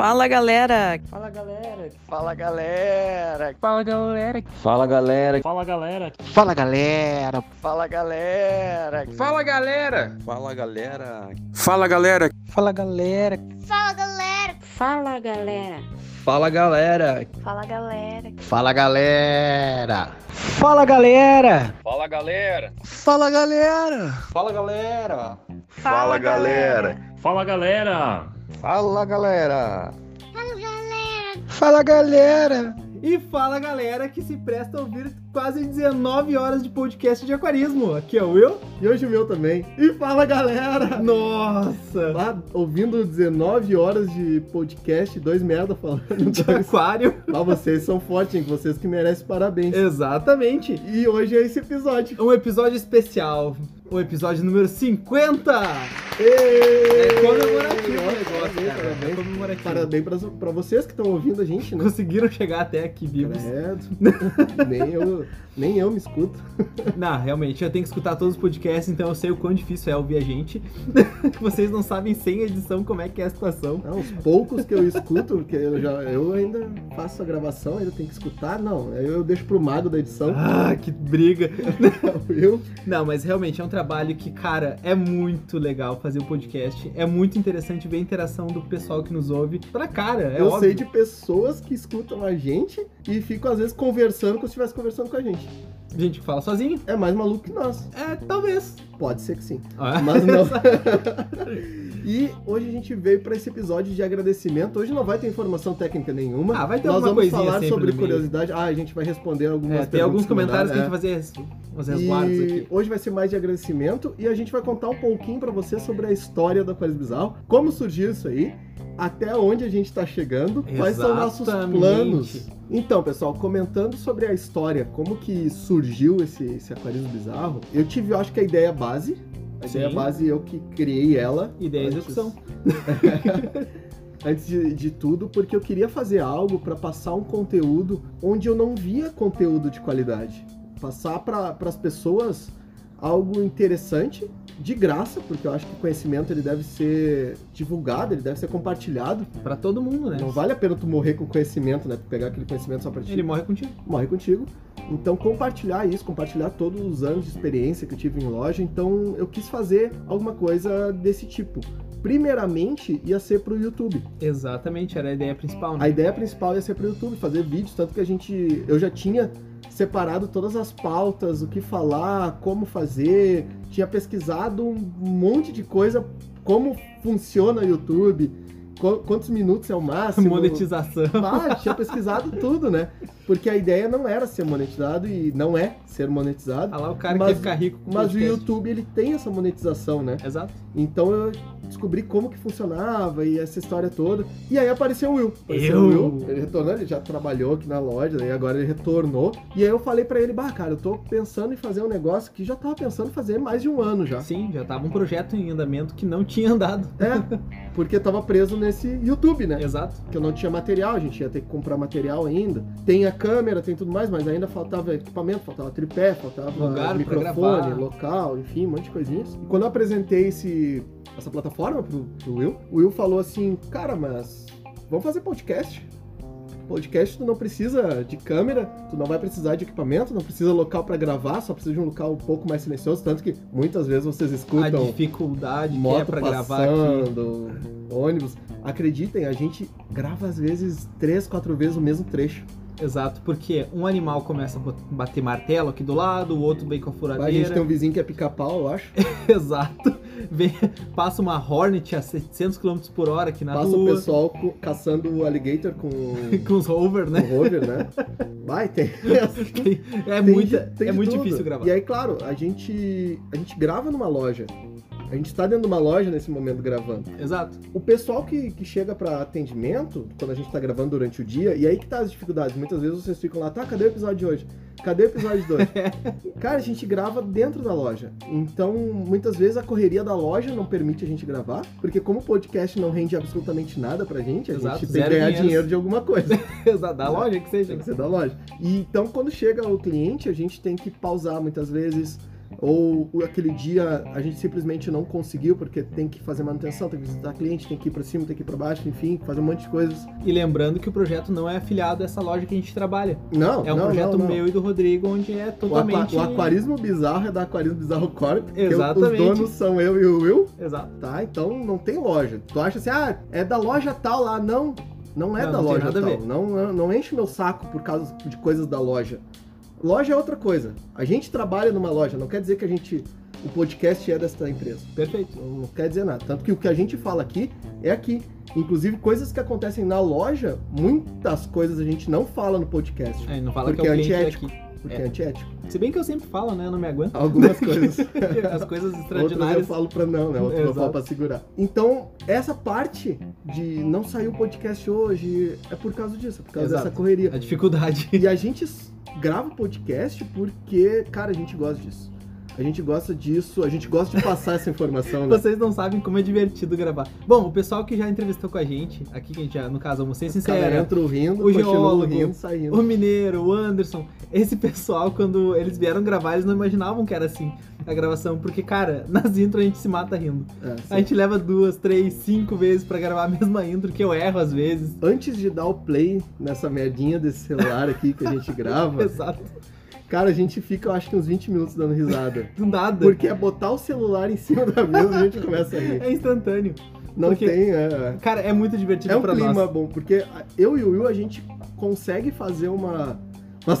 Fala, galera! Fala, galera! Fala, galera! Fala, galera! Fala, galera! Fala, galera! Fala, galera! Fala, galera! Fala, galera! Fala, galera! Fala, galera! Fala, galera! Fala, galera! Fala, galera! Fala, galera! Fala, galera! Fala, galera! Fala, galera! Fala, galera! Fala, galera! Fala, galera! Fala, galera! Fala, galera! Fala, galera! Fala, galera! Fala, galera! E fala, galera, que se presta a ouvir quase 19 horas de podcast de aquarismo. Aqui é o Will e hoje o meu também. E fala, galera! Nossa! Lá ouvindo 19 horas de podcast, dois merda falando de aquário. Mas vocês são fortes, hein? Vocês que merecem parabéns. Exatamente. E hoje é esse episódio. Um episódio especial. O episódio número 50! É comemorativo o negócio, né? Parabéns, comemorativo. Parabéns pra vocês que estão ouvindo a gente, né? Conseguiram chegar até aqui vivos. É, nem eu me escuto. Não, realmente, eu tenho que escutar todos os podcasts, então eu sei o quão difícil é ouvir a gente. Vocês não sabem sem edição como é que é a situação. Não, os poucos que eu escuto, porque eu ainda faço a gravação, ainda tenho que escutar, não. Eu deixo pro mago da edição. Ah, que briga! Não, mas realmente é um trabalho que, cara, é muito legal fazer o podcast, é muito interessante ver a interação do pessoal que nos ouve. Eu sei de pessoas que escutam a gente e ficam às vezes conversando como se estivesse conversando com a gente. Gente que fala sozinho? É mais maluco que nós. É, talvez. Pode ser que sim. Ah, mas não. E hoje a gente veio para esse episódio de agradecimento. Hoje não vai ter informação técnica nenhuma. Ah, vai ter alguma coisinha. Nós vamos falar sobre curiosidade. Ah, a gente vai responder algumas perguntas. Tem alguns comentários que a gente vai fazer uns resguardos aqui. Hoje vai ser mais de agradecimento e a gente vai contar um pouquinho para você sobre a história do Aquarismo Bizarro. Como surgiu isso aí. Até onde a gente está chegando, quais são nossos planos. Então, pessoal, comentando sobre a história, como que surgiu esse aquarismo bizarro, eu tive, acho que a ideia base. A ideia base eu que criei ela. Ideia e execução. Antes de tudo, porque eu queria fazer algo para passar um conteúdo onde eu não via conteúdo de qualidade. Passar para as pessoas algo interessante, de graça, porque eu acho que o conhecimento ele deve ser divulgado, ele deve ser compartilhado. Pra todo mundo, né? Não vale a pena tu morrer com conhecimento, né? Tu pegar aquele conhecimento só pra ti. Ele morre contigo. Morre contigo. Então compartilhar isso, compartilhar todos os anos de experiência que eu tive em loja. Então eu quis fazer alguma coisa desse tipo. Primeiramente ia ser pro YouTube. Exatamente, era a ideia principal, né? A ideia principal ia ser pro YouTube, fazer vídeos, tanto que eu já tinha separado todas as pautas, o que falar, como fazer, tinha pesquisado um monte de coisa, como funciona o YouTube, quantos minutos é o máximo. Monetização. Ah, tinha pesquisado tudo, né? Porque a ideia não era ser monetizado e não é ser monetizado. Ah lá, o cara quer ficar rico com podcast. Mas o YouTube, ele tem essa monetização, né? Exato. Então eu descobri como que funcionava e essa história toda. E aí apareceu o Will. Ele retornou, ele já trabalhou aqui na loja, daí agora ele retornou. E aí eu falei pra ele, cara, eu tô pensando em fazer um negócio que já tava pensando em fazer mais de um ano já. Sim, já tava um projeto em andamento que não tinha andado. É, porque tava preso nesse YouTube, né? Exato. Que eu não tinha material, a gente ia ter que comprar material ainda. Tem a câmera, tem tudo mais, mas ainda faltava equipamento, faltava tripé, faltava lugar, microfone, local, enfim, um monte de coisinhas. E quando eu apresentei essa plataforma, pro Will, o Will falou assim, cara, mas vamos fazer podcast. Podcast tu não precisa de câmera, tu não vai precisar de equipamento, não precisa local pra gravar, só precisa de um local um pouco mais silencioso, tanto que muitas vezes vocês escutam a dificuldade moto que é pra passando, gravar aqui. Ônibus. Acreditem, a gente grava às vezes 3, 4 vezes o mesmo trecho. Exato, porque um animal começa a bater martelo aqui do lado, o outro vem com a furadeira. A gente tem um vizinho que é pica-pau, eu acho. Exato. Passa uma Hornet a 700 km por hora aqui na rua. Passa o pessoal caçando o alligator com... com os rover, né? Com o rover, né? Vai, tem. É muito difícil gravar. E aí, claro, a gente grava numa loja. A gente tá dentro de uma loja nesse momento gravando. Exato. O pessoal que chega pra atendimento, quando a gente tá gravando durante o dia, e aí que tá as dificuldades. Muitas vezes vocês ficam lá, cadê o episódio de hoje? Cadê o episódio 2? Cara, a gente grava dentro da loja. Então, muitas vezes a correria da loja não permite a gente gravar, porque como o podcast não rende absolutamente nada pra gente, a gente tem que ganhar dinheiro de alguma coisa. Exato, da loja que seja. Tem que ser da loja. E então, quando chega o cliente, a gente tem que pausar muitas vezes. ou aquele dia a gente simplesmente não conseguiu porque tem que fazer manutenção, tem que visitar cliente, tem que ir para cima, tem que ir para baixo, enfim, fazer um monte de coisas. E lembrando que o projeto não é afiliado a essa loja que a gente trabalha. Não, é um projeto meu e do Rodrigo, onde é totalmente... O Aquarismo Bizarro é da Aquarismo Bizarro Corp. Exatamente. Os donos são eu e o Will. Exato. Tá, então não tem loja. Tu acha assim, ah, é da loja tal lá, não... Não é da loja tal, não enche meu saco por causa de coisas da loja. Loja é outra coisa. A gente trabalha numa loja, não quer dizer que a gente... O podcast é desta empresa. Perfeito. Não quer dizer nada. Tanto que o que a gente fala aqui é aqui. Inclusive, coisas que acontecem na loja, muitas coisas a gente não fala no podcast. É, não fala que é o cliente daqui. Porque é antiético. Se bem que eu sempre falo, né? Eu não me aguento. Algumas coisas. As coisas extraordinárias. Outras eu falo pra não, né? Outras eu falo pra segurar. Então, essa parte de não sair o podcast hoje é por causa disso, é por causa dessa correria. A dificuldade. E a gente grava o podcast porque, cara, a gente gosta disso. A gente gosta disso, a gente gosta de passar essa informação, né? Vocês não sabem como é divertido gravar. Bom, o pessoal que já entrevistou com a gente, aqui que a gente já, no caso, a Mocinha Sincera, entrou rindo, o geólogo, rindo, saindo. O Mineiro, o Anderson, esse pessoal, quando eles vieram gravar, eles não imaginavam que era assim a gravação, porque, cara, nas intros a gente se mata rindo. É, a gente leva 2, 3, 5 vezes pra gravar a mesma intro, que eu erro às vezes. Antes de dar o play nessa merdinha desse celular aqui que a gente grava... Exato. Cara, a gente fica, eu acho que uns 20 minutos dando risada. Do nada. Porque é botar o celular em cima da mesa e a gente começa a rir. É instantâneo. Não porque, tem, cara, é muito divertido pra nós. É um clima bom, porque eu e o Will, a gente consegue fazer uma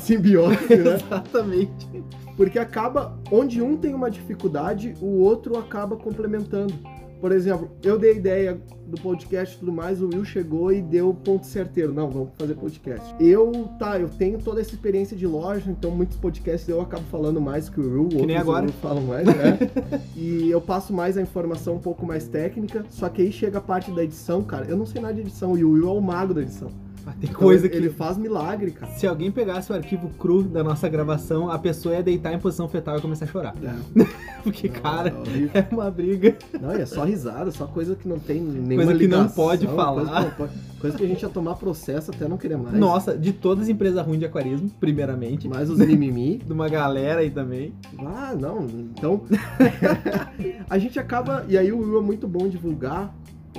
simbiose, né? Exatamente. Porque acaba, onde um tem uma dificuldade, o outro acaba complementando. Por exemplo, eu dei a ideia do podcast e tudo mais, o Will chegou e deu ponto certeiro. Não, vamos fazer podcast. Eu tenho toda essa experiência de loja, então muitos podcasts eu acabo falando mais que o Will, que outros nem agora. Não falam mais, né? E eu passo mais a informação um pouco mais técnica, só que aí chega a parte da edição, cara. Eu não sei nada de edição e o Will é o mago da edição. Ah, tem coisa então, que... Ele faz milagre, cara. Se alguém pegasse o arquivo cru da nossa gravação, a pessoa ia deitar em posição fetal e começar a chorar. É. Porque, não, cara, é uma briga. Não, e é só risada, só coisa que não tem nenhuma coisa ligação. Que não pode falar. Coisa que a gente ia tomar processo até não querer mais. Nossa, de todas as empresas ruins de aquarismo, primeiramente. Mais os mimimi. De uma galera aí também. Ah, não. Então, a gente acaba... E aí o Will é muito bom divulgar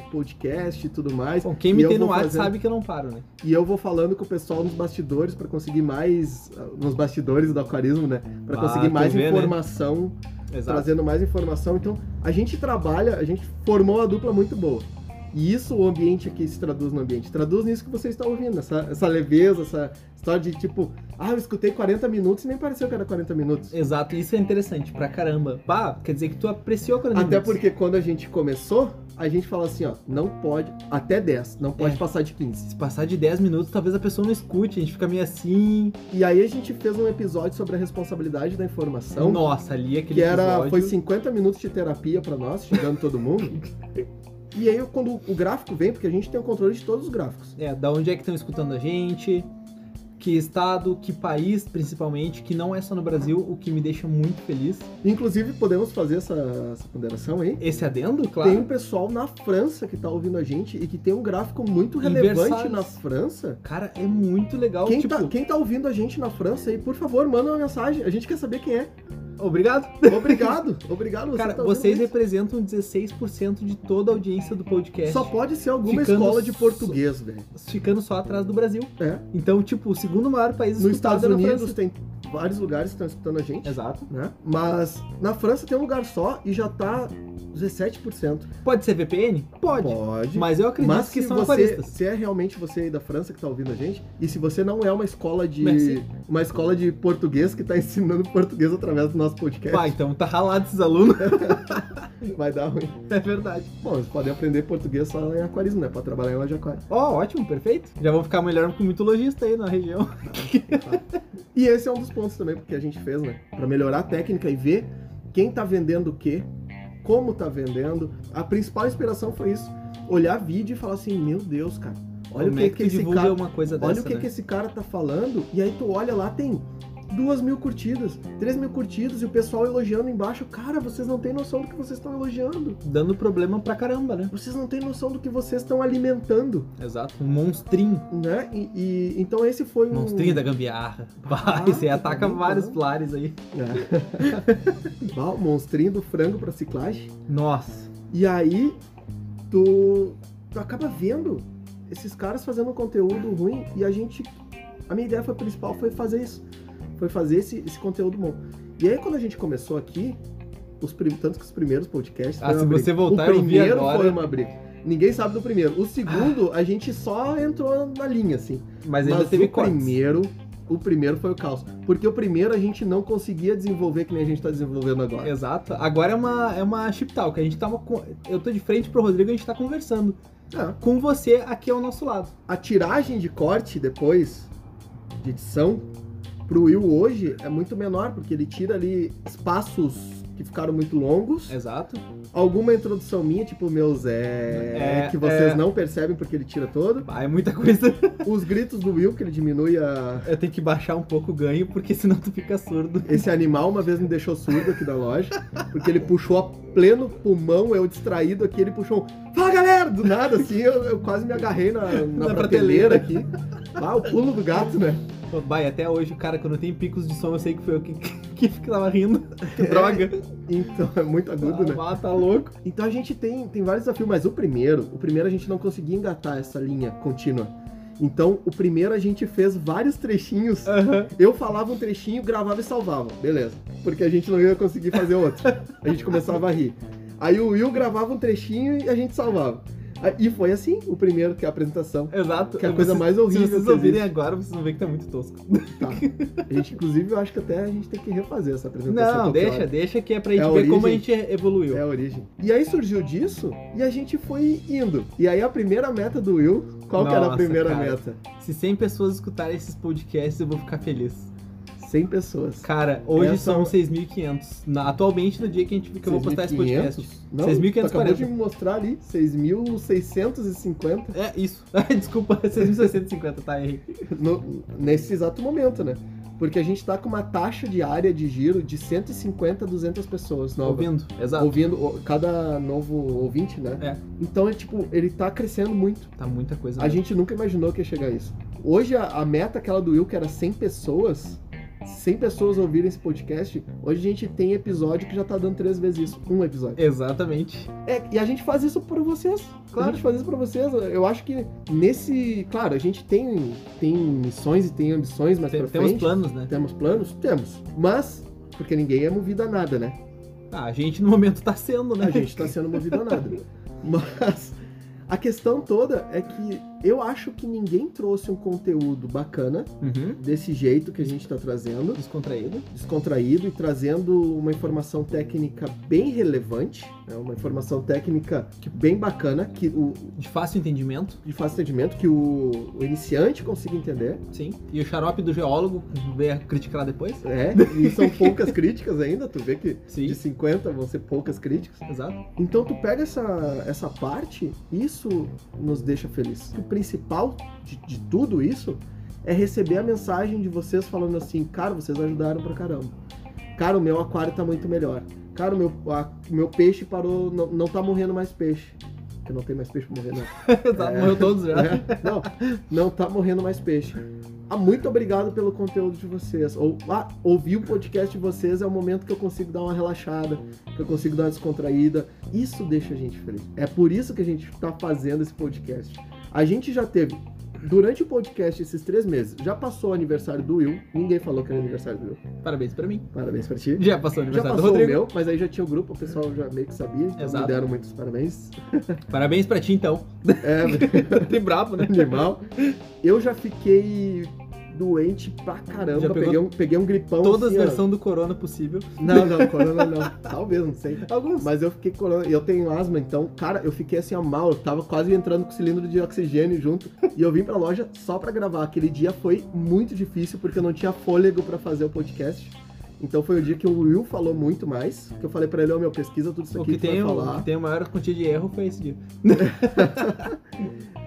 podcast e tudo mais. Bom, quem me tem no WhatsApp sabe que eu não paro, né? E eu vou falando com o pessoal nos bastidores pra conseguir mais... Nos bastidores do aquarismo, né? Pra conseguir mais informação, né? Trazendo mais informação. Então, a gente trabalha, a gente formou uma dupla muito boa. E isso, o ambiente aqui se traduz no ambiente. Traduz nisso que você está ouvindo. Essa leveza, essa história de tipo... Ah, eu escutei 40 minutos e nem pareceu que era 40 minutos. Exato, isso é interessante pra caramba. Pá, quer dizer que tu apreciou 40 minutos. Até porque quando a gente começou... A gente fala assim, ó, não pode, até 10, não pode passar de 15. Se passar de 10 minutos, talvez a pessoa não escute, a gente fica meio assim... E aí a gente fez um episódio sobre a responsabilidade da informação. Nossa, ali aquele episódio... Foi 50 minutos de terapia pra nós, chegando todo mundo. E aí quando o gráfico vem, porque a gente tem o controle de todos os gráficos. Da onde é que estão escutando a gente, que estado, que país, principalmente, que não é só no Brasil, o que me deixa muito feliz. Inclusive, podemos fazer essa ponderação aí. Esse adendo, claro. Tem um pessoal na França que tá ouvindo a gente e que tem um gráfico muito relevante na França. Cara, é muito legal. Quem tá ouvindo a gente na França aí, por favor, manda uma mensagem. A gente quer saber quem é. Obrigado. Obrigado. Cara, vocês representam 16% de toda a audiência do podcast. Só pode ser alguma escola de português, velho. Ficando só atrás do Brasil. Então, tipo, o segundo maior país escutado. Nos Estados Unidos tem vários lugares que estão escutando a gente. Exato. Né? Mas na França tem um lugar só e já tá 17%. Pode ser VPN? Pode. Mas eu acredito que são aquaristas. Se é realmente você aí da França que tá ouvindo a gente, e se você não é uma escola de português que tá ensinando português através do nosso podcast. Vai, então tá ralado esses alunos. Vai dar ruim. É verdade. Bom, eles podem aprender português só em aquarismo, né? Pra trabalhar em loja de aquário. Ó, ótimo, perfeito. Já vão ficar melhor com muito lojista aí na região. Tá. E esse é um dos pontos também, porque a gente fez, né? Pra melhorar a técnica e ver quem tá vendendo o quê, como tá vendendo. A principal inspiração foi isso. Olhar vídeo e falar assim, meu Deus, cara. Olha o que esse cara tá falando. E aí tu olha lá, tem 2.000 curtidas, 3.000 curtidas e o pessoal elogiando embaixo. Cara, vocês não têm noção do que vocês estão elogiando. Dando problema pra caramba, né? Vocês não têm noção do que vocês estão alimentando. Exato, um monstrinho. Né? E então esse foi um... Monstrinho da gambiarra. Ah, você ataca vários pilares aí. É. Bah, monstrinho do frango pra ciclagem. Nossa. E aí, tu acaba vendo esses caras fazendo conteúdo ruim e a gente... A minha ideia principal foi fazer isso. Foi fazer esse conteúdo bom. E aí, quando a gente começou aqui, tanto que os primeiros podcasts... Ah, se você voltar, eu vi agora. O primeiro foi uma briga. Ninguém sabe do primeiro. O segundo, a gente só entrou na linha, assim. Mas ainda teve cortes. O primeiro foi o caos. Porque o primeiro a gente não conseguia desenvolver que nem a gente tá desenvolvendo agora. Exato. Agora é uma chip talk. A gente tá eu tô de frente pro Rodrigo e a gente tá conversando. Ah. Com você aqui ao nosso lado. A tiragem de corte depois, de edição, pro Will hoje é muito menor, porque ele tira ali espaços... que ficaram muito longos. Exato. Alguma introdução minha, tipo meu Zé, que vocês não percebem porque ele tira todo. Ah, é muita coisa. Os gritos do Will, que ele diminui a... Eu tenho que baixar um pouco o ganho, porque senão tu fica surdo. Esse animal uma vez me deixou surdo aqui da loja, porque ele puxou a pleno pulmão, eu distraído aqui, ele puxou um... Fala, galera! Do nada, assim, eu quase me agarrei na prateleira aqui. Ah, o pulo do gato, né? Vai, até hoje, cara, quando tem picos de som, eu sei que foi eu que tava rindo. Que droga. Então, é muito agudo, né? Ah, tá louco. Então a gente tem vários desafios, mas o primeiro a gente não conseguia engatar essa linha contínua. Então, o primeiro a gente fez vários trechinhos. Uhum. Eu falava um trechinho, gravava e salvava. Beleza. Porque a gente não ia conseguir fazer outro. A gente começava a rir. Aí o Will gravava um trechinho e a gente salvava. E foi assim o primeiro, que é a apresentação. Exato. Que é a coisa mais horrível. Se vocês ouvirem agora, vocês vão ver que tá muito tosco. Tá. A gente, inclusive, eu acho que até a gente tem que refazer essa apresentação. Não, deixa que é pra gente ver como a gente evoluiu. É a origem. E aí surgiu disso e a gente foi indo. E aí a primeira meta do Will, qual que era a primeira meta? Se 100 pessoas escutarem esses podcasts, eu vou ficar feliz. 100 pessoas. Cara, hoje são 6.500. Atualmente, no dia que a gente fica, eu vou postar esse podcast. 6.540. Acabou de me mostrar ali, 6.650. É, isso. Desculpa, 6.650, tá, Henrique? Nesse exato momento, né? Porque a gente tá com uma taxa de área de giro de 150 a 200 pessoas novas. Ouvindo, exato. Ouvindo cada novo ouvinte, né? É. Então, ele tá crescendo muito. Tá muita coisa. A gente nunca imaginou que ia chegar a isso. Hoje, a meta aquela do Will, que era 100 pessoas... 100 pessoas ouvirem esse podcast, hoje a gente tem episódio que já tá dando 3 vezes isso, um episódio. Exatamente. E a gente faz isso pra vocês. Claro. A gente faz isso pra vocês. Eu acho que nesse... Claro, a gente tem missões e tem ambições, mas pra frente... Temos planos, né? Temos planos? Temos. Mas, porque ninguém é movido a nada, né? Ah, a gente no momento tá sendo, né? A gente tá sendo movido a nada. Mas... A questão toda é que eu acho que ninguém trouxe um conteúdo bacana, desse jeito que a gente está trazendo. Descontraído. Descontraído e trazendo uma informação técnica bem relevante, né? Uma informação técnica bem bacana. De fácil entendimento. De fácil entendimento, que o iniciante consiga entender. Sim, e o xarope do geólogo vem a criticar depois. É, e são poucas críticas ainda, tu vê que sim. De 50 vão ser poucas críticas. Exato. Então tu pega essa parte, isso nos deixa feliz. O principal de tudo isso é receber a mensagem de vocês falando assim, cara, vocês ajudaram pra caramba. Cara, o meu aquário tá muito melhor. Cara, o meu peixe parou, não tá morrendo mais peixe. Porque não tem mais peixe pra morrer, não. Morreu todos já. É, não tá morrendo mais peixe. Ah, muito obrigado pelo conteúdo de vocês. Ou, ouvir o podcast de vocês é o momento que eu consigo dar uma relaxada, que eu consigo dar uma descontraída. Isso deixa a gente feliz. É por isso que a gente tá fazendo esse podcast. A gente já teve, durante o podcast, esses 3 meses, já passou o aniversário do Will. Ninguém falou que era aniversário do Will. Parabéns pra mim. Parabéns pra ti. Já passou o aniversário do Rodrigo. Já passou o meu, mas aí já tinha o grupo, o pessoal já meio que sabia. Então exato. Me deram muitos parabéns. Parabéns pra ti, então. É. Tem brabo, né? Animal. Eu já fiquei... doente pra caramba, peguei um gripão. Todas as versões do corona possível. Não, corona não. Talvez, não sei. Alguns. Mas eu fiquei corona, eu tenho asma, então, cara, eu fiquei assim, mal, eu tava quase entrando com o cilindro de oxigênio junto, e eu vim pra loja só pra gravar. Aquele dia foi muito difícil, porque eu não tinha fôlego pra fazer o podcast. Então foi o dia que o Will falou muito mais, que eu falei pra ele, pesquisa tudo isso aqui que vai falar. O que tem a maior quantia de erro foi esse dia.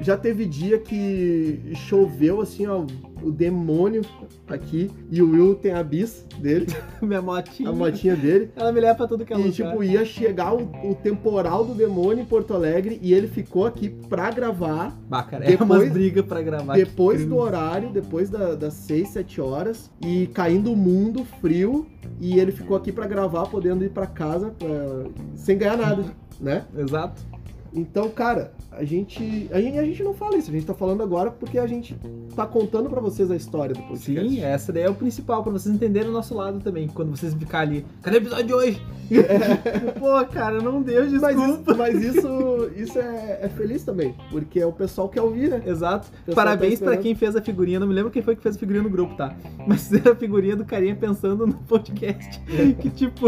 Já teve dia que choveu, assim, ó, o demônio aqui. E o Will tem a bis dele. Minha motinha. A motinha dele. Ela me leva pra tudo que é lugar. E, tipo, ia chegar o temporal do demônio em Porto Alegre e ele ficou aqui pra gravar. Bacana, é uma briga pra gravar. Depois do horário, depois das 6, 7 horas. E caindo o mundo, frio. E ele ficou aqui pra gravar, podendo ir pra casa sem ganhar nada, né? Exato. Então, cara, a gente não fala isso, a gente tá falando agora porque a gente tá contando pra vocês a história do podcast. Sim, essa daí é o principal, pra vocês entenderem o nosso lado também, quando vocês ficarem ali, cadê o episódio de hoje? É. Pô, cara, não deu, desculpa. Mas isso é feliz também, porque é o pessoal que quer ouvir, né? Exato. Parabéns pra quem fez a figurinha, não me lembro quem foi que fez a figurinha no grupo, tá? Mas era a figurinha do carinha pensando no podcast, que tipo...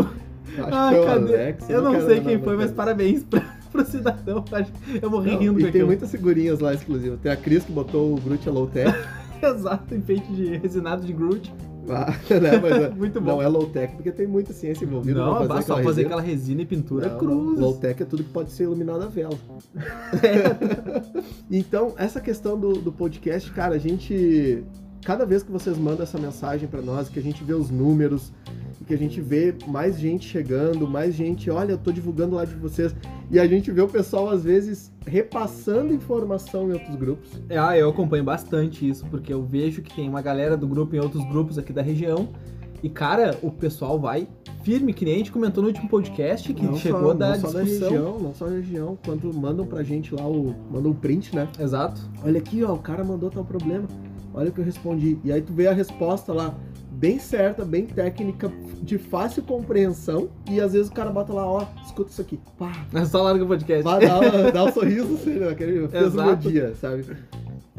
Acho que cadê? Alex, eu não sei quem foi, mas parabéns pro cidadão. Eu morri rindo com aquilo. Tem muitas figurinhas lá exclusivas. Tem a Cris que botou o Groot Low Tech. Exato, enfeite de resinado de Groot. Ah, né, mas muito bom. Não é low tech, porque tem muita ciência envolvida. Não, fazer só fazer aquela resina e pintura cruz. Low tech é tudo que pode ser iluminado à vela. É. Então, essa questão do podcast, cara, a gente... Cada vez que vocês mandam essa mensagem pra nós, que a gente vê os números... que a gente vê mais gente chegando, mais gente, olha, eu tô divulgando lá de vocês, e a gente vê o pessoal, às vezes, repassando informação em outros grupos. Eu acompanho bastante isso, porque eu vejo que tem uma galera do grupo em outros grupos aqui da região, e, cara, o pessoal vai firme, que nem a gente comentou no último podcast, que não chegou só, da não discussão. Não só da região, quando mandam pra gente lá, mandam um print, né? Exato. Olha aqui, ó, o cara mandou tal problema, olha o que eu respondi, e aí tu vê a resposta lá, bem certa, bem técnica, de fácil compreensão, e às vezes o cara bota lá, ó, escuta isso aqui, pá. Só larga o podcast. Dá um sorriso, sei lá, fez o meu dia, sabe?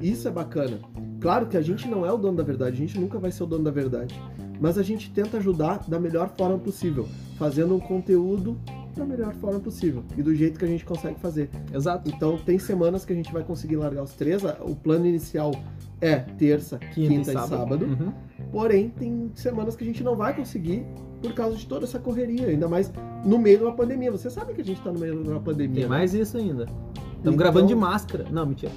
Isso é bacana. Claro que a gente não é o dono da verdade, a gente nunca vai ser o dono da verdade, mas a gente tenta ajudar da melhor forma possível, fazendo um conteúdo da melhor forma possível, e do jeito que a gente consegue fazer. Exato. Então tem semanas que a gente vai conseguir largar os três, o plano inicial é terça, quinta e sábado. Uhum. Porém, tem semanas que a gente não vai conseguir por causa de toda essa correria, ainda mais no meio de uma pandemia. Você sabe que a gente tá no meio de uma pandemia. Tem mais isso ainda. Estamos gravando de máscara. Não, mentira.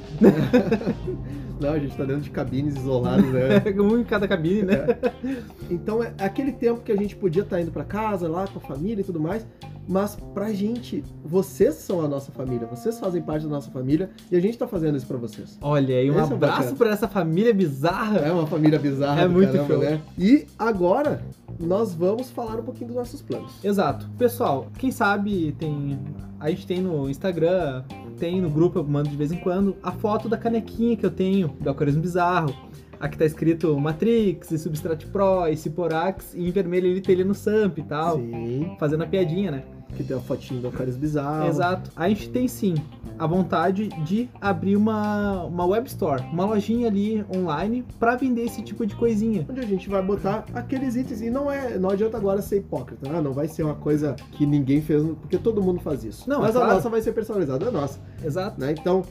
Não, a gente tá dentro de cabines isoladas, né? Um em cada cabine, né? É. Então, é aquele tempo que a gente podia estar indo pra casa, lá com a família e tudo mais, mas pra gente, vocês são a nossa família, vocês fazem parte da nossa família e a gente tá fazendo isso pra vocês. Olha, aí um abraço pra essa família bizarra. É uma família bizarra. É muito show, né? E agora, nós vamos falar um pouquinho dos nossos planos. Exato. Pessoal, quem sabe a gente tem no Instagram... Tem no grupo, eu mando de vez em quando, a foto da canequinha que eu tenho, do Aquarismo Bizarro. Aqui tá escrito Matrix, e Substrat Pro, e Ciporax, e em vermelho ele tem ele no Samp e tal. Sim. Fazendo a piadinha, né? Que tem a fotinha do Aquarismo Bizarro. Exato. A gente tem, sim, a vontade de abrir uma web store, uma lojinha ali online, pra vender esse tipo de coisinha. Onde a gente vai botar aqueles itens, e não adianta agora ser hipócrita, né? Não vai ser uma coisa que ninguém fez, porque todo mundo faz isso. Não, mas claro. A nossa vai ser personalizada, a nossa. Exato. Né? Então,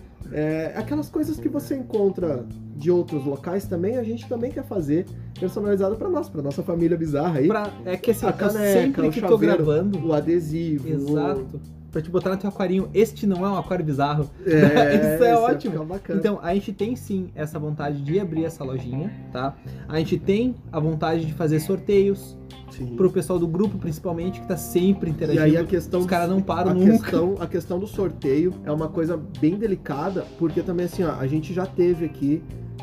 aquelas coisas que você encontra de outros locais também, a gente também quer fazer personalizado pra nós, pra nossa família bizarra aí. A caneca, sempre que chaveiro, tô gravando. O adesivo. Exato. Pra te botar no teu aquarinho, este não é um aquário bizarro. Isso é ótimo. Então, a gente tem sim essa vontade de abrir essa lojinha, tá? A gente tem a vontade de fazer sorteios. Sim. Pro pessoal do grupo, principalmente, que tá sempre interagindo. E aí a questão... Os caras não param nunca. A questão do sorteio é uma coisa bem delicada, porque também, assim, ó, a gente já teve aqui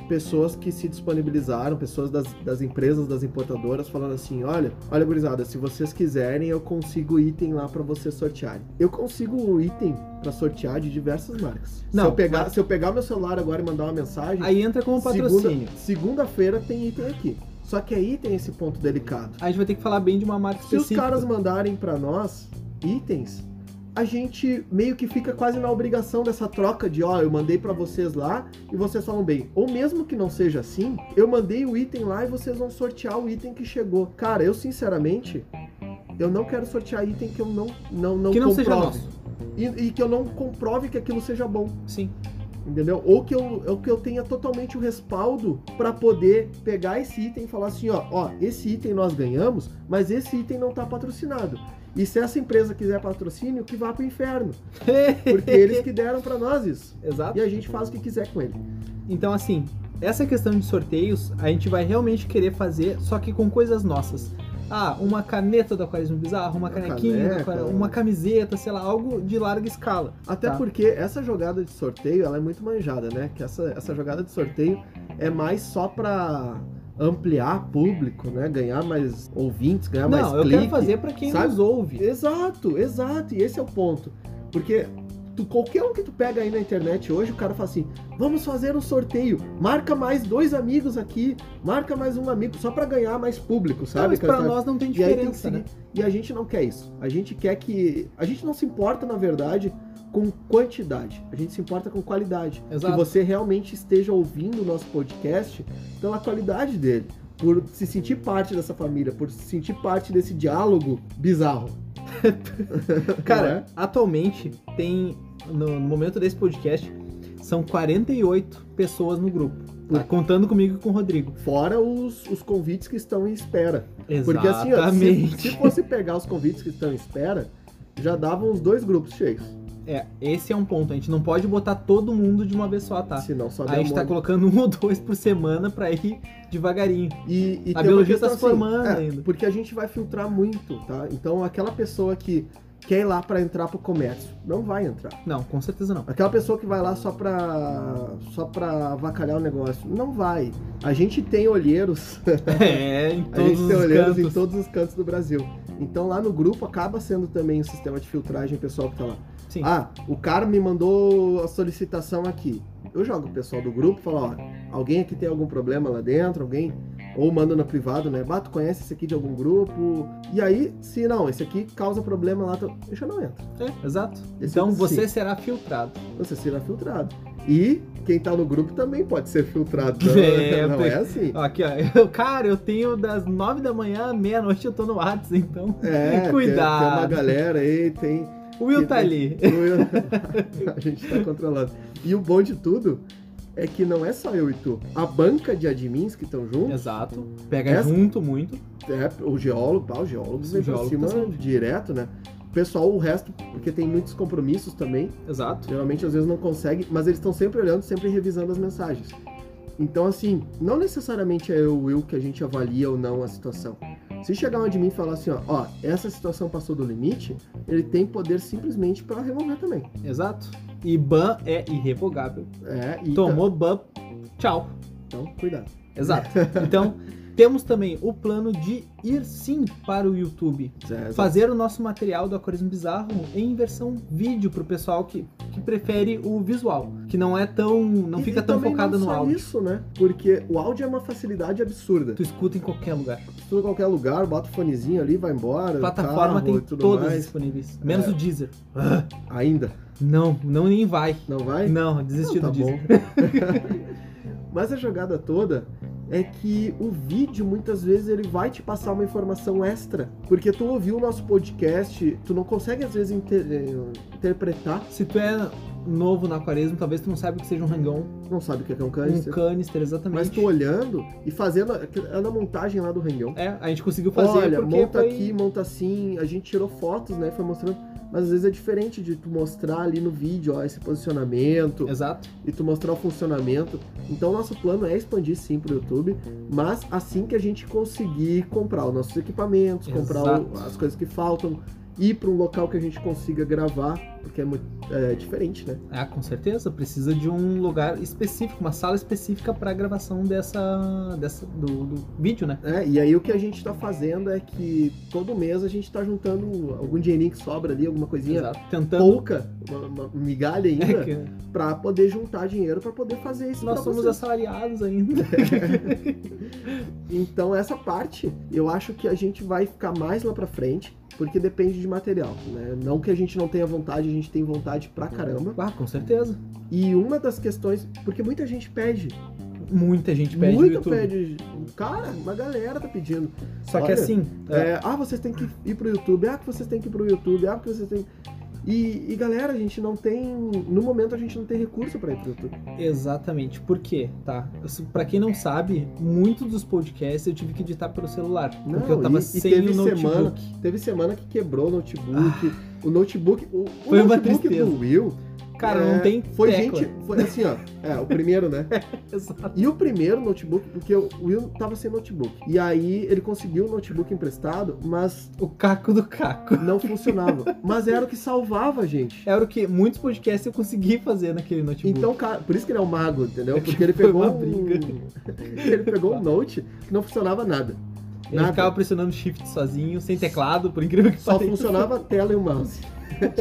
pessoas que se disponibilizaram, pessoas das empresas, das importadoras, falando assim, olha, gurizada, se vocês quiserem, eu consigo item lá pra vocês sortearem. Eu consigo o item pra sortear de diversas marcas. Não, se eu pegar meu celular agora e mandar uma mensagem... Aí entra como patrocínio. Segunda-feira tem item aqui. Só que aí tem esse ponto delicado. A gente vai ter que falar bem de uma marca específica. Se os caras mandarem pra nós itens, a gente meio que fica quase na obrigação dessa troca de, eu mandei pra vocês lá e vocês falam bem. Ou mesmo que não seja assim, eu mandei o item lá e vocês vão sortear o item que chegou. Cara, eu sinceramente, eu não quero sortear item que eu não que não comprove. Seja nosso. E que eu não comprove que aquilo seja bom. Sim. Entendeu? Ou que eu tenha totalmente o respaldo pra poder pegar esse item e falar assim, esse item nós ganhamos, mas esse item não tá patrocinado. E se essa empresa quiser patrocínio, que vá pro inferno. Porque eles que deram para nós isso. Exato. E a gente faz o que quiser com ele. Então, assim, essa questão de sorteios, a gente vai realmente querer fazer, só que com coisas nossas. Ah, uma caneta do Aquarismo Bizarro, uma canequinha, uma camiseta, sei lá, algo de larga escala. Até porque essa jogada de sorteio, ela é muito manjada, né? Que essa jogada de sorteio é mais só pra ampliar público, né? Ganhar mais ouvintes, ganhar mais clique. Não, eu quero fazer pra quem nos ouve. Exato, exato. E esse é o ponto. Porque qualquer um que tu pega aí na internet hoje, o cara fala assim, vamos fazer um sorteio, marca mais 2 amigos aqui, marca mais um amigo, só pra ganhar mais público, sabe? Não, mas pra nós não tem diferença, né? E a gente não quer isso. A gente quer que... A gente não se importa, na verdade, com quantidade. A gente se importa com qualidade. Exato. Que você realmente esteja ouvindo o nosso podcast pela qualidade dele, por se sentir parte dessa família, por se sentir parte desse diálogo bizarro. Cara, atualmente tem... No momento desse podcast, são 48 pessoas no grupo, contando comigo e com o Rodrigo. Fora os convites que estão em espera. Exatamente. Porque assim, ó, se fosse pegar os convites que estão em espera, já davam os 2 grupos cheios. É, esse é um ponto. A gente não pode botar todo mundo de uma vez só, tá? Senão só demora. A gente tá colocando 1 ou 2 por semana pra ir devagarinho. E a biologia tá se formando ainda. Porque a gente vai filtrar muito, tá? Então aquela pessoa que quer ir lá pra entrar pro comércio, não vai entrar. Não, com certeza não. Aquela pessoa que vai lá só pra avacalhar o negócio, não vai. A gente tem olheiros. Em todos os cantos do Brasil. Então lá no grupo acaba sendo também um sistema de filtragem pessoal que tá lá. Sim. Ah, o cara me mandou a solicitação aqui. Eu jogo o pessoal do grupo e falo, ó, alguém aqui tem algum problema lá dentro, alguém... Ou manda no privado, né? Bato, conhece esse aqui de algum grupo? E aí, se não, esse aqui causa problema lá, deixa não entra. É, exato. Então você será filtrado. Você será filtrado. E quem tá no grupo também pode ser filtrado. Não é assim. Aqui, ó. Cara, eu tenho das 9 da manhã à meia-noite eu tô no WhatsApp, então cuidado. Tem uma galera aí, tem... O Will tá ali. A gente tá controlando. E o bom de tudo... É que não é só eu e tu. A banca de admins que estão juntos... Exato. Pega junto muito. É, o geólogo, o geólogo vem pra cima direto, né? O pessoal, o resto, porque tem muitos compromissos também. Exato. Geralmente, às vezes, não consegue, mas eles estão sempre olhando, sempre revisando as mensagens. Então, assim, não necessariamente é eu e o Will que a gente avalia ou não a situação. Se chegar um admin e falar assim, ó, essa situação passou do limite, ele tem poder simplesmente pra remover também. Exato. E ban é irrevogável. Tomou ban, tchau. Então, cuidado. Exato. Então, temos também o plano de ir sim para o YouTube. Exato. Fazer o nosso material do Aquarismo Bizarro em versão vídeo pro pessoal que prefere o visual. Que não é tão... não fica tão focado no áudio. Isso, né? Porque o áudio é uma facilidade absurda. Tu escuta em qualquer lugar. Escuta em qualquer lugar, bota o fonezinho ali, vai embora. A plataforma tem todas disponíveis. Menos o Deezer. Ainda. Não, nem vai. Não vai? Não, desisti do Deezer. Mas a jogada toda é que o vídeo, muitas vezes, ele vai te passar uma informação extra. Porque tu ouviu o nosso podcast, tu não consegue, às vezes, interpretar. Se tu é novo na Aquarismo, talvez tu não saiba o que seja um hang-on. Não sabe o que é um canister. Um canister, exatamente. Mas tu olhando e fazendo a montagem lá do hang-on. É, a gente conseguiu fazer. Olha, monta aqui, monta assim. A gente tirou fotos, né? Foi mostrando. Mas às vezes é diferente de tu mostrar ali no vídeo, ó, esse posicionamento. Exato. E tu mostrar o funcionamento. Então nosso plano é expandir sim pro YouTube, mas assim que a gente conseguir comprar os nossos equipamentos, comprar as coisas que faltam, ir para um local que a gente consiga gravar, porque é muito diferente, né? Ah, com certeza. Precisa de um lugar específico, uma sala específica para a gravação do vídeo, né? É, e aí o que a gente tá fazendo é que todo mês a gente tá juntando algum dinheirinho que sobra ali, alguma coisinha pouca, uma migalha ainda, para poder juntar dinheiro para poder fazer isso. Nós somos assalariados ainda. Então essa parte, eu acho que a gente vai ficar mais lá para frente, porque depende de material, né? Não que a gente não tenha vontade, a gente tem vontade pra caramba. Ah, com certeza. E uma das questões... Porque muita gente pede. Muita gente pede. Muita pede. Cara, uma galera tá pedindo. Só que assim... vocês têm que ir pro YouTube. Ah, que vocês têm que ir pro YouTube. Ah, que vocês têm... E galera, a gente não tem, no momento a gente não tem recurso para ir pro YouTube. Exatamente, por quê? Tá? Para quem não sabe, muitos dos podcasts eu tive que editar pelo celular, não, porque eu tava sem o notebook. Teve semana que quebrou o notebook, o notebook do Will. Cara, não tem tecla. Foi assim, ó. O primeiro, né? Exato. E o primeiro notebook, porque o Will tava sem notebook. E aí ele conseguiu o notebook emprestado, mas... O caco do caco. Não funcionava. Mas era o que salvava a gente. Era o que muitos podcasts eu consegui fazer naquele notebook. Então, cara, por isso que ele é um mago, entendeu? Porque ele pegou uma briga. Ele pegou um note que não funcionava nada. Ele ficava pressionando shift sozinho, sem teclado, por incrível que pareça. Só funcionava a tela e o mouse.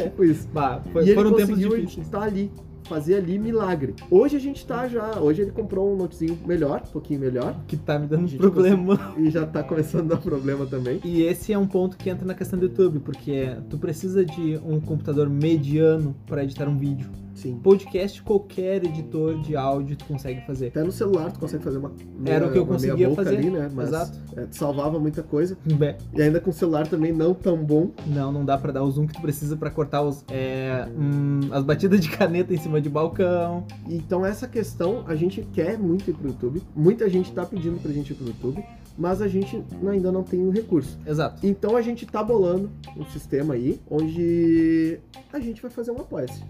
Tipo isso. Bah, foram tempos difíceis. Tá ali, fazia ali milagre. Hoje a gente tá já. Hoje ele comprou um notezinho melhor, um pouquinho melhor. Que tá me dando problema. E já tá começando a dar problema também. E esse é um ponto que entra na questão do YouTube, porque tu precisa de um computador mediano pra editar um vídeo. Sim. Podcast, qualquer editor de áudio tu consegue fazer. Até no celular tu consegue fazer uma era o que eu conseguia fazer ali, né? Mas exato. Salvava muita coisa. E ainda com o celular também não tão bom. Não dá pra dar o zoom que tu precisa pra cortar as batidas de caneta em cima de balcão. Então essa questão, a gente quer muito ir pro YouTube. Muita gente tá pedindo pra gente ir pro YouTube, mas a gente ainda não tem o recurso. Exato. Então a gente tá bolando um sistema aí, onde a gente vai fazer um apoia-se.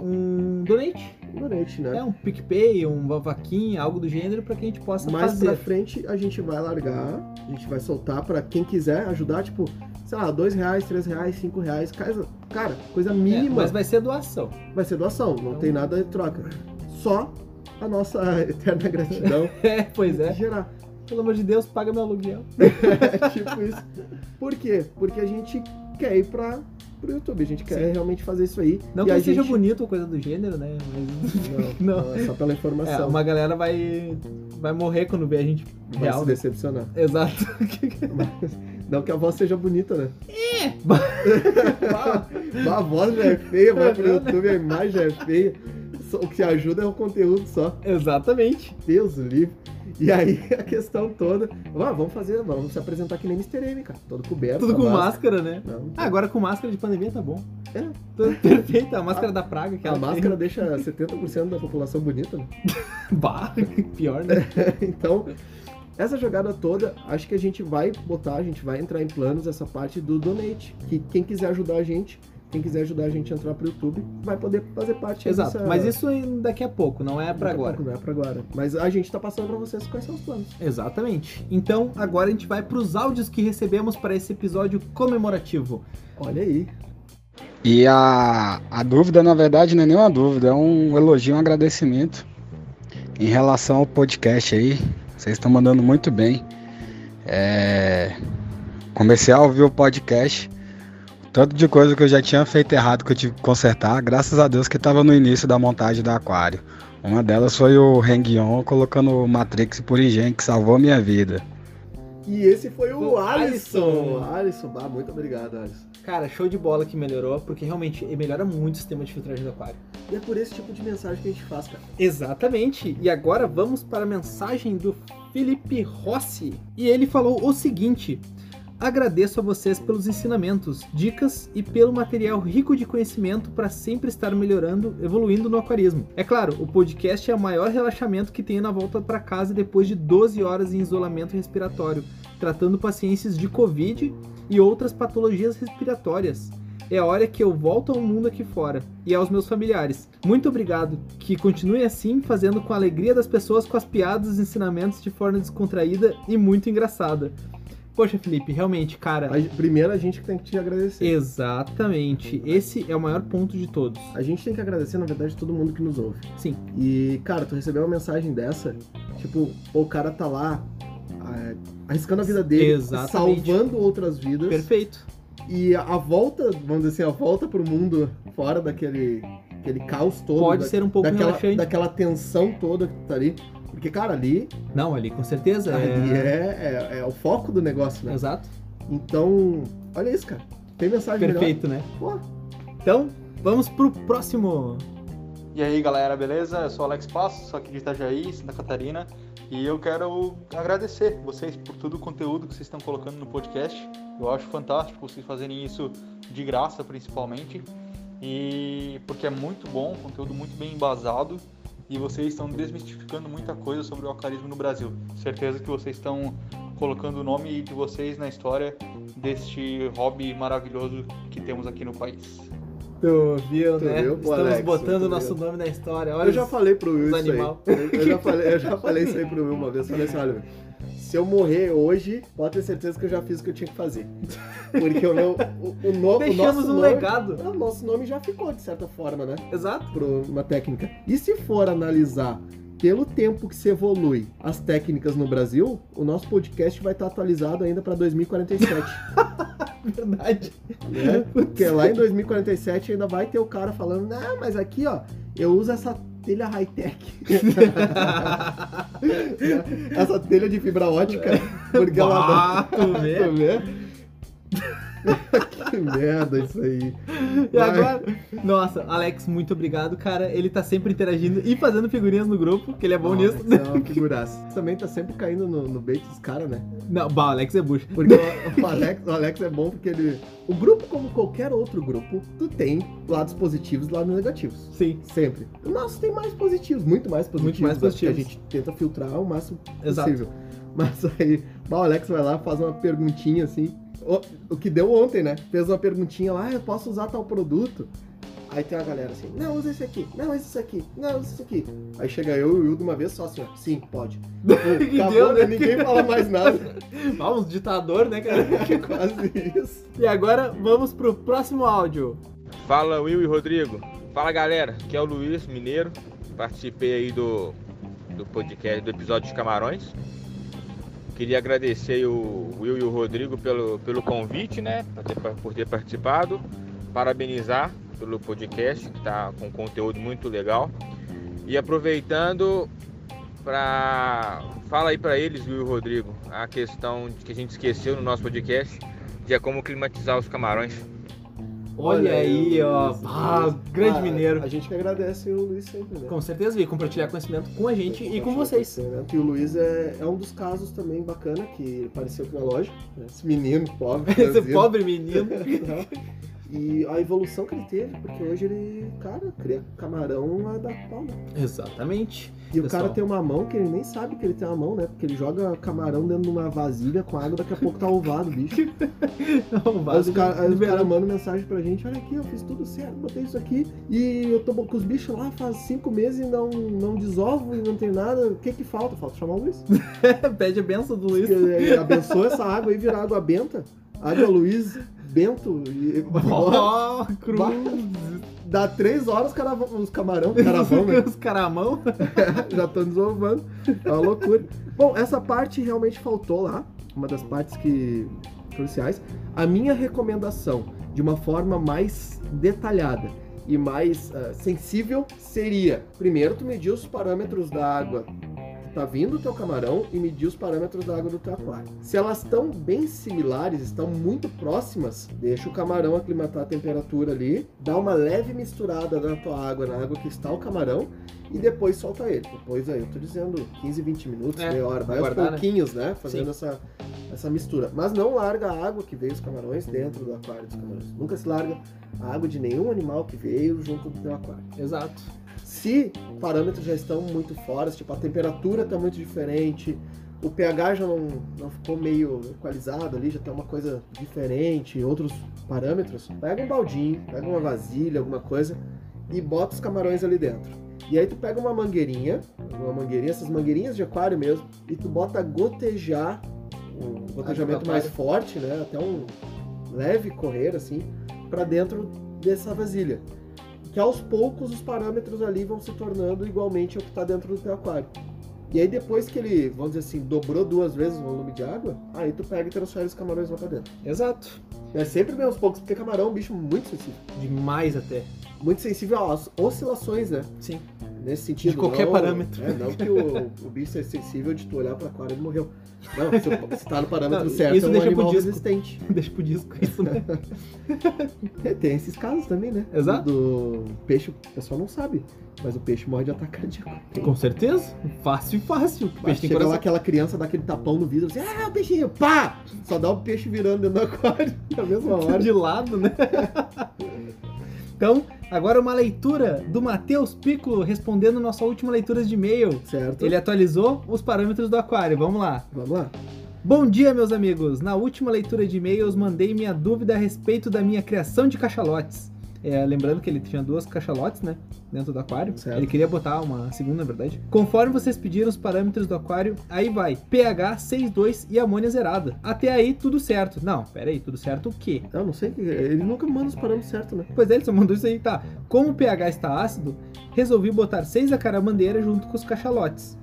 Um donate. Um donate, né? Um PicPay, uma vaquinha, algo do gênero, pra que a gente possa fazer. Mais pra frente a gente vai largar, a gente vai soltar pra quem quiser ajudar, tipo, sei lá, R$2, R$3, R$5, cara, coisa mínima. Mas vai ser doação. Vai ser doação, não tem nada de troca. Só a nossa eterna gratidão. Pois é. Gerar. Pelo amor de Deus, paga meu aluguel. Tipo isso. Por quê? Porque a gente quer ir pro YouTube, a gente quer realmente fazer isso aí. Não que seja bonito ou coisa do gênero, né? Mas... Não, é só pela informação. Uma galera vai morrer quando vê a gente real. Vai se decepcionar. Exato. Mas, não que a voz seja bonita, né? A voz já é feia, vai pro YouTube, a imagem já é feia. O que ajuda é o conteúdo só. Exatamente. Deus livre. E aí a questão toda, vamos se apresentar que nem Mr. M, cara, todo coberto. Tudo com máscara, né? Não. Agora com máscara de pandemia tá bom. Perfeito, a máscara da praga que ela tem. A máscara deixa 70% da população bonita, né? Pior, né? Então, essa jogada toda, acho que a gente vai entrar em planos essa parte do donate, que quem quiser ajudar a gente... Quem quiser ajudar a gente a entrar pro YouTube vai poder fazer parte. Exato. Dessa... Mas isso daqui a pouco, não é pra agora. Não é pra agora. Mas a gente tá passando pra vocês quais são os planos. Exatamente. Então, agora a gente vai pros áudios que recebemos para esse episódio comemorativo. Olha aí. E a dúvida, na verdade, não é nenhuma dúvida. É um elogio, um agradecimento em relação ao podcast aí. Vocês estão mandando muito bem. Comecei a ouvir o podcast... Tanto de coisa que eu já tinha feito errado que eu tive que consertar, graças a Deus que estava no início da montagem do aquário. Uma delas foi o Hang-On colocando Matrix e Purigem, que salvou a minha vida. E esse foi o Alisson. Alisson, muito obrigado, Alisson. Cara, show de bola que melhorou, porque realmente melhora muito o sistema de filtragem do aquário. E é por esse tipo de mensagem que a gente faz, cara. Exatamente. E agora vamos para a mensagem do Felipe Rossi. E ele falou o seguinte... Agradeço a vocês pelos ensinamentos, dicas e pelo material rico de conhecimento para sempre estar melhorando, evoluindo no aquarismo. É claro, o podcast é o maior relaxamento que tenho na volta para casa depois de 12 horas em isolamento respiratório, tratando pacientes de Covid e outras patologias respiratórias. É a hora que eu volto ao mundo aqui fora e aos meus familiares. Muito obrigado, que continue assim, fazendo com a alegria das pessoas, com as piadas e ensinamentos de forma descontraída e muito engraçada. Poxa, Felipe, realmente, cara... Primeiro a gente tem que te agradecer. Exatamente. Esse é o maior ponto de todos. A gente tem que agradecer, na verdade, todo mundo que nos ouve. Sim. E, cara, tu recebeu uma mensagem dessa, tipo, o cara tá lá arriscando a vida dele, exatamente, salvando outras vidas. Perfeito. E a volta, vamos dizer assim, a volta pro mundo fora daquele caos todo. Pode ser um pouco relaxante. Daquela tensão toda que tá ali. Porque, cara, ali... Não, ali com certeza. Ali é o foco do negócio, né? Exato. Então, olha isso, cara. Tem mensagem perfeito, melhor. Perfeito, né? Pô. Então, vamos pro próximo. E aí, galera, beleza? Eu sou o Alex Passos, sou aqui de Itajaí, Santa Catarina. E eu quero agradecer vocês por todo o conteúdo que vocês estão colocando no podcast. Eu acho fantástico vocês fazerem isso de graça, principalmente. e porque é muito bom, um conteúdo muito bem embasado, e vocês estão desmistificando muita coisa sobre o aquarismo no Brasil. Certeza que vocês estão colocando o nome de vocês na história deste hobby maravilhoso que temos aqui no país. Tu viu, né? Estamos Alex, botando o nosso nome na história. Olha, eu já falei pro Will isso animal. Aí. Eu já falei isso aí pro Will uma vez. Falei assim, olha, se eu morrer hoje, pode ter certeza que eu já fiz o que eu tinha que fazer. Porque o nosso nome, legado. O nosso nome já ficou, de certa forma, né? Exato. Para uma técnica. E se for analisar pelo tempo que se evolui as técnicas no Brasil, o nosso podcast vai estar atualizado ainda para 2047. Verdade. É, porque lá em 2047 ainda vai ter o cara falando, não, mas aqui, ó, eu uso essa telha high-tech. Essa telha de fibra ótica. Porque ela Que merda isso aí. E agora, nossa, Alex, muito obrigado, cara. Ele tá sempre interagindo e fazendo figurinhas no grupo, que ele é bom nisso. É uma figuraça. Também tá sempre caindo no bait dos caras, né? Não, o Alex é bucha. Porque o Alex é bom porque ele... O grupo, como qualquer outro grupo, tu tem lados positivos e lados negativos. Sim. Sempre. O nosso tem mais positivos, muito mais positivos. A gente tenta filtrar o máximo possível. Mas aí, o Alex vai lá, faz uma perguntinha assim. O que deu ontem, né? Fez uma perguntinha lá, eu posso usar tal produto? Aí tem uma galera assim, não, usa esse aqui, não, usa isso aqui, não, usa isso aqui. Aí chega eu e o Will de uma vez só assim, ó, sim, pode. Que acabou, deu, né? Ninguém fala mais nada. Ah, uns ditador, né, cara? Quase isso. E agora vamos pro próximo áudio. Fala, Will e Rodrigo. Fala, galera, aqui é o Luiz Mineiro. Participei aí do podcast, do episódio de Camarões. Queria agradecer o Will e o Rodrigo pelo convite, né? Por ter participado. Parabenizar pelo podcast, que está com conteúdo muito legal. E aproveitando, fala aí para eles, Will e o Rodrigo, a questão que a gente esqueceu no nosso podcast, de é como climatizar os camarões. Olha aí, ó. Grande mineiro. A gente que agradece o Luiz sempre, né? Com certeza, e compartilhar conhecimento com a gente e com vocês. E o Luiz é um dos casos também bacana que apareceu na loja. Né? Esse menino pobre. Esse pobre menino. E a evolução que ele teve, porque hoje ele, cara, cria camarão a dar pau, né? Exatamente. E pessoal, o cara tem uma mão que ele nem sabe que ele tem uma mão, né? Porque ele joga camarão dentro de uma vasilha com água, daqui a pouco tá ovado, bicho. Aí os caras mandam mensagem pra gente, olha aqui, eu fiz tudo certo, botei isso aqui, e eu tô com os bichos lá faz 5 meses e não desovo e não tem nada. O que que falta? Falta chamar o Luiz. Pede a benção do Luiz. Ele abençoa essa água e virar água benta. Água Luiz... Bento e... cruz. Dá 3 horas os camarão, caravão, né? Os caramão. Já estão desovando. É uma loucura. Bom, essa parte realmente faltou lá. Uma das partes cruciais. A minha recomendação, de uma forma mais detalhada e mais sensível, seria... Primeiro, tu medir os parâmetros da água que tá vindo do teu camarão e medir os parâmetros da água do teu aquário. Se elas estão bem similares, estão muito próximas, deixa o camarão aclimatar a temperatura ali, dá uma leve misturada na tua água, na água que está o camarão, e depois solta ele. Depois aí, eu tô dizendo 15, 20 minutos, meia hora, vai aos pouquinhos, né? Fazendo essa mistura. Mas não larga a água que veio os camarões dentro do aquário dos camarões. Nunca se larga a água de nenhum animal que veio junto do teu aquário. Exato. Se parâmetros já estão muito fora, tipo, a temperatura está muito diferente, o pH já não ficou meio equalizado ali, já tem uma coisa diferente, outros parâmetros, pega um baldinho, pega uma vasilha, alguma coisa, e bota os camarões ali dentro. E aí tu pega uma mangueirinha, essas mangueirinhas de aquário mesmo, e tu bota gotejar, um gotejamento mais forte, né, até um leve correr, assim, para dentro dessa vasilha. Que aos poucos os parâmetros ali vão se tornando igualmente ao que está dentro do teu aquário. E aí depois que ele, vamos dizer assim, dobrou 2 vezes o volume de água, aí tu pega e transfere os camarões lá para dentro. Exato. É sempre bem aos poucos, porque camarão é um bicho muito sensível. Demais até. Muito sensível às oscilações, né? Sim. Nesse sentido. De qualquer parâmetro. Não que o bicho seja sensível de tu olhar para o aquário e ele morreu. Não, se tá no parâmetro certo, isso é um animal resistente. Deixa pro disco isso, né? Tem esses casos também, né? Exato. Do peixe, o pessoal não sabe, mas o peixe morre de atacadinho. Com certeza. Fácil. O peixe chega lá, aquela criança dá aquele tapão no vidro, assim, o peixinho, pá! Só dá o peixe virando dentro do aquário na mesma hora. De lado, né? Então, agora uma leitura do Matheus Piccolo respondendo nossa última leitura de e-mail. Certo. Ele atualizou os parâmetros do aquário. Vamos lá. Vamos lá. Bom dia, meus amigos. Na última leitura de e-mails, mandei minha dúvida a respeito da minha criação de cachalotes. É, lembrando que ele tinha duas cachalotes, né, dentro do aquário. Certo. Ele queria botar uma segunda, na verdade. Conforme vocês pediram os parâmetros do aquário, aí vai pH 6,2 e amônia zerada. Até aí, tudo certo. Não, pera aí, tudo certo o quê? Eu não sei, ele nunca manda os parâmetros certos, né? Pois é, ele só mandou isso aí, tá. Como o pH está ácido, resolvi botar 6 acaramandeira junto com os cachalotes.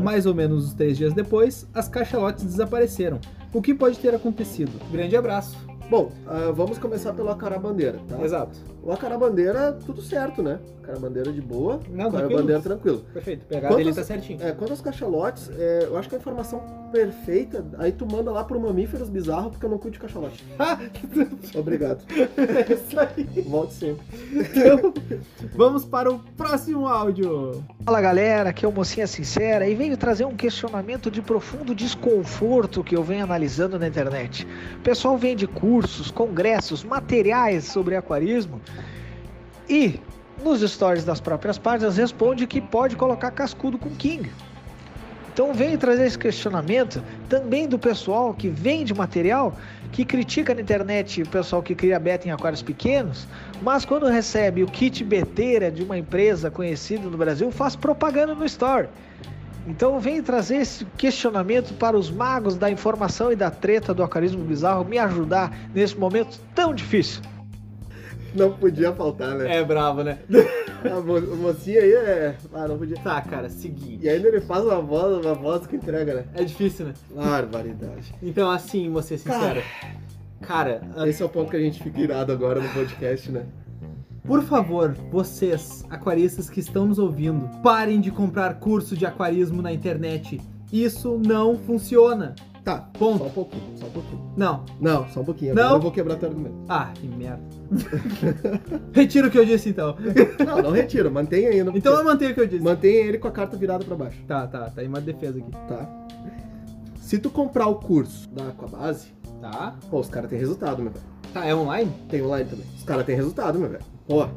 Mais ou menos uns 3 dias depois, as cachalotes desapareceram. O que pode ter acontecido? Grande abraço. Bom, vamos começar pelo acarabandeira, tá? Exato. O acarabandeira, tudo certo, né? Acarabandeira de boa, acarabandeira tranquilo. Perfeito, o pH dele tá certinho. É, quanto aos cachalotes, eu acho que a informação perfeita, aí tu manda lá pro Mamíferos Bizarro, porque eu não cuido de cachalote. Obrigado. É isso aí. Volte sempre. Então, vamos para o próximo áudio. Fala, galera, aqui é o Mocinha Sincera e venho trazer um questionamento de profundo desconforto que eu venho analisando na internet. O pessoal vende curso, cursos, congressos, materiais sobre aquarismo e nos stories das próprias páginas responde que pode colocar cascudo com king. Então venho trazer esse questionamento também do pessoal que vende material, que critica na internet o pessoal que cria beta em aquários pequenos, mas quando recebe o kit beteira de uma empresa conhecida no Brasil, faz propaganda no story. Então vem trazer esse questionamento para os magos da informação e da treta do Aquarismo Bizarro me ajudar nesse momento tão difícil. Não podia faltar, né? É bravo, né? O mocinho aí é... Ah, não podia. Tá, cara, seguinte. E ainda ele faz uma voz que entrega, né? É difícil, né? Barbaridade. Então assim, você sincero. Cara, esse é o ponto que a gente fica irado agora no podcast, né? Por favor, vocês, aquaristas que estão nos ouvindo, parem de comprar curso de aquarismo na internet. Isso não funciona. Tá, ponto. Só um pouquinho. Não, só um pouquinho. Não. Eu vou quebrar teu argumento. Ah, que merda. Retiro o que eu disse, então. Não retiro, mantenha ainda. Então eu mantenho o que eu disse. Mantenha ele com a carta virada pra baixo. Tá aí uma defesa aqui. Tá. Se tu comprar o curso da Aquabase, tá. Pô, os caras têm resultado, meu velho. Tá, é online? Tem online também. Os caras têm resultado, meu velho. Ó,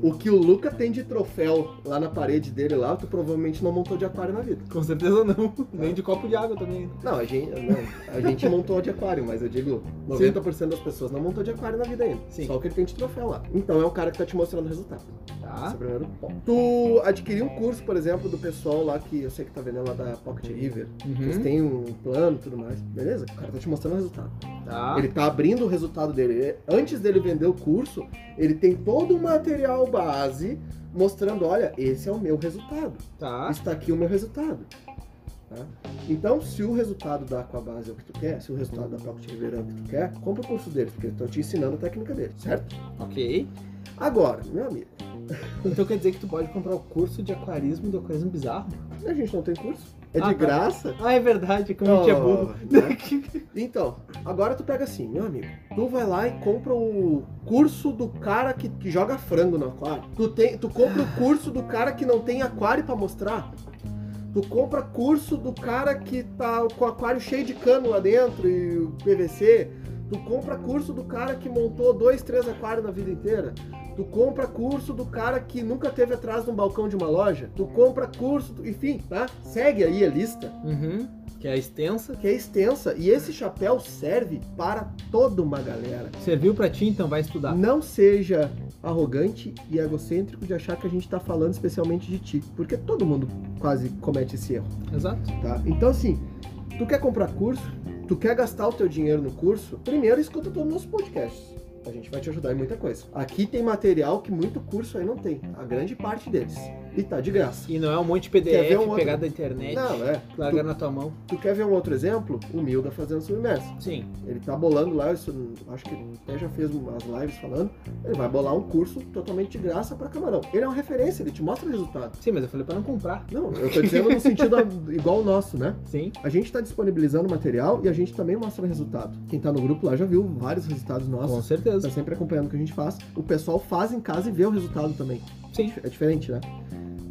o que o Luca tem de troféu lá na parede dele lá, tu provavelmente não montou de aquário na vida. Com certeza não. Tá. Nem de copo de água também. Não, a gente montou de aquário, mas eu digo, 90% das pessoas não montou de aquário na vida ainda. Sim. Só o que ele tem de troféu lá. então é um cara que tá te mostrando o resultado. Tá. Esse é o primeiro ponto. Tu adquirir um curso, por exemplo, do pessoal lá que eu sei que tá vendendo lá da Pocket River. Uhum. Eles têm um plano e tudo mais. Beleza? O cara tá te mostrando o resultado. Tá. Ele tá abrindo o resultado dele. Antes dele vender o curso, ele tem todo o material base mostrando, olha, esse é o meu resultado. Tá. Está aqui o meu resultado. Tá? Então, se o resultado da Aquabase é o que tu quer, se o resultado da Pocket River é o que tu quer, compra o curso deles, porque eles estão te ensinando a técnica deles, certo? Ok. Agora, meu amigo. Então quer dizer que tu pode comprar o curso de aquarismo do Aquarismo Bizarro? A gente não tem curso. É de graça. Tá. Ah, é verdade, como a gente é burro. Né? Então, agora tu pega assim, meu amigo. Tu vai lá e compra o curso do cara que joga frango no aquário. Tu compra o curso do cara que não tem aquário pra mostrar. Tu compra curso do cara que tá com o aquário cheio de cano lá dentro e o PVC. Tu compra curso do cara que montou 2, 3 aquários na vida inteira. Tu compra curso do cara que nunca teve atrás de um balcão de uma loja. Tu compra curso, enfim, tá? Segue aí a lista. Uhum. Que é extensa. E esse chapéu serve para toda uma galera. Serviu pra ti, então vai estudar. Não seja arrogante e egocêntrico de achar que a gente tá falando especialmente de ti. Porque todo mundo quase comete esse erro. Exato. Tá? Então assim, tu quer comprar curso, tu quer gastar o teu dinheiro no curso, primeiro escuta todos os nossos podcasts. A gente vai te ajudar em muita coisa. Aqui tem material que muito curso aí não tem. A grande parte deles. E tá de graça. E não é um monte de PDF pegar da internet, largar na tua mão. Tu quer ver um outro exemplo? O Milga fazendo submerso. Sim. Ele tá bolando lá, isso, acho que ele até já fez umas lives falando. Ele vai bolar um curso totalmente de graça pra camarão. Ele é uma referência, ele te mostra o resultado. Sim, mas eu falei pra não comprar. Não, eu tô dizendo no sentido igual o nosso, né? Sim. A gente tá disponibilizando material e a gente também mostra o resultado. Quem tá no grupo lá já viu vários resultados nossos. Com certeza. Tá sempre acompanhando o que a gente faz. O pessoal faz em casa e vê o resultado também. Sim. É diferente, né?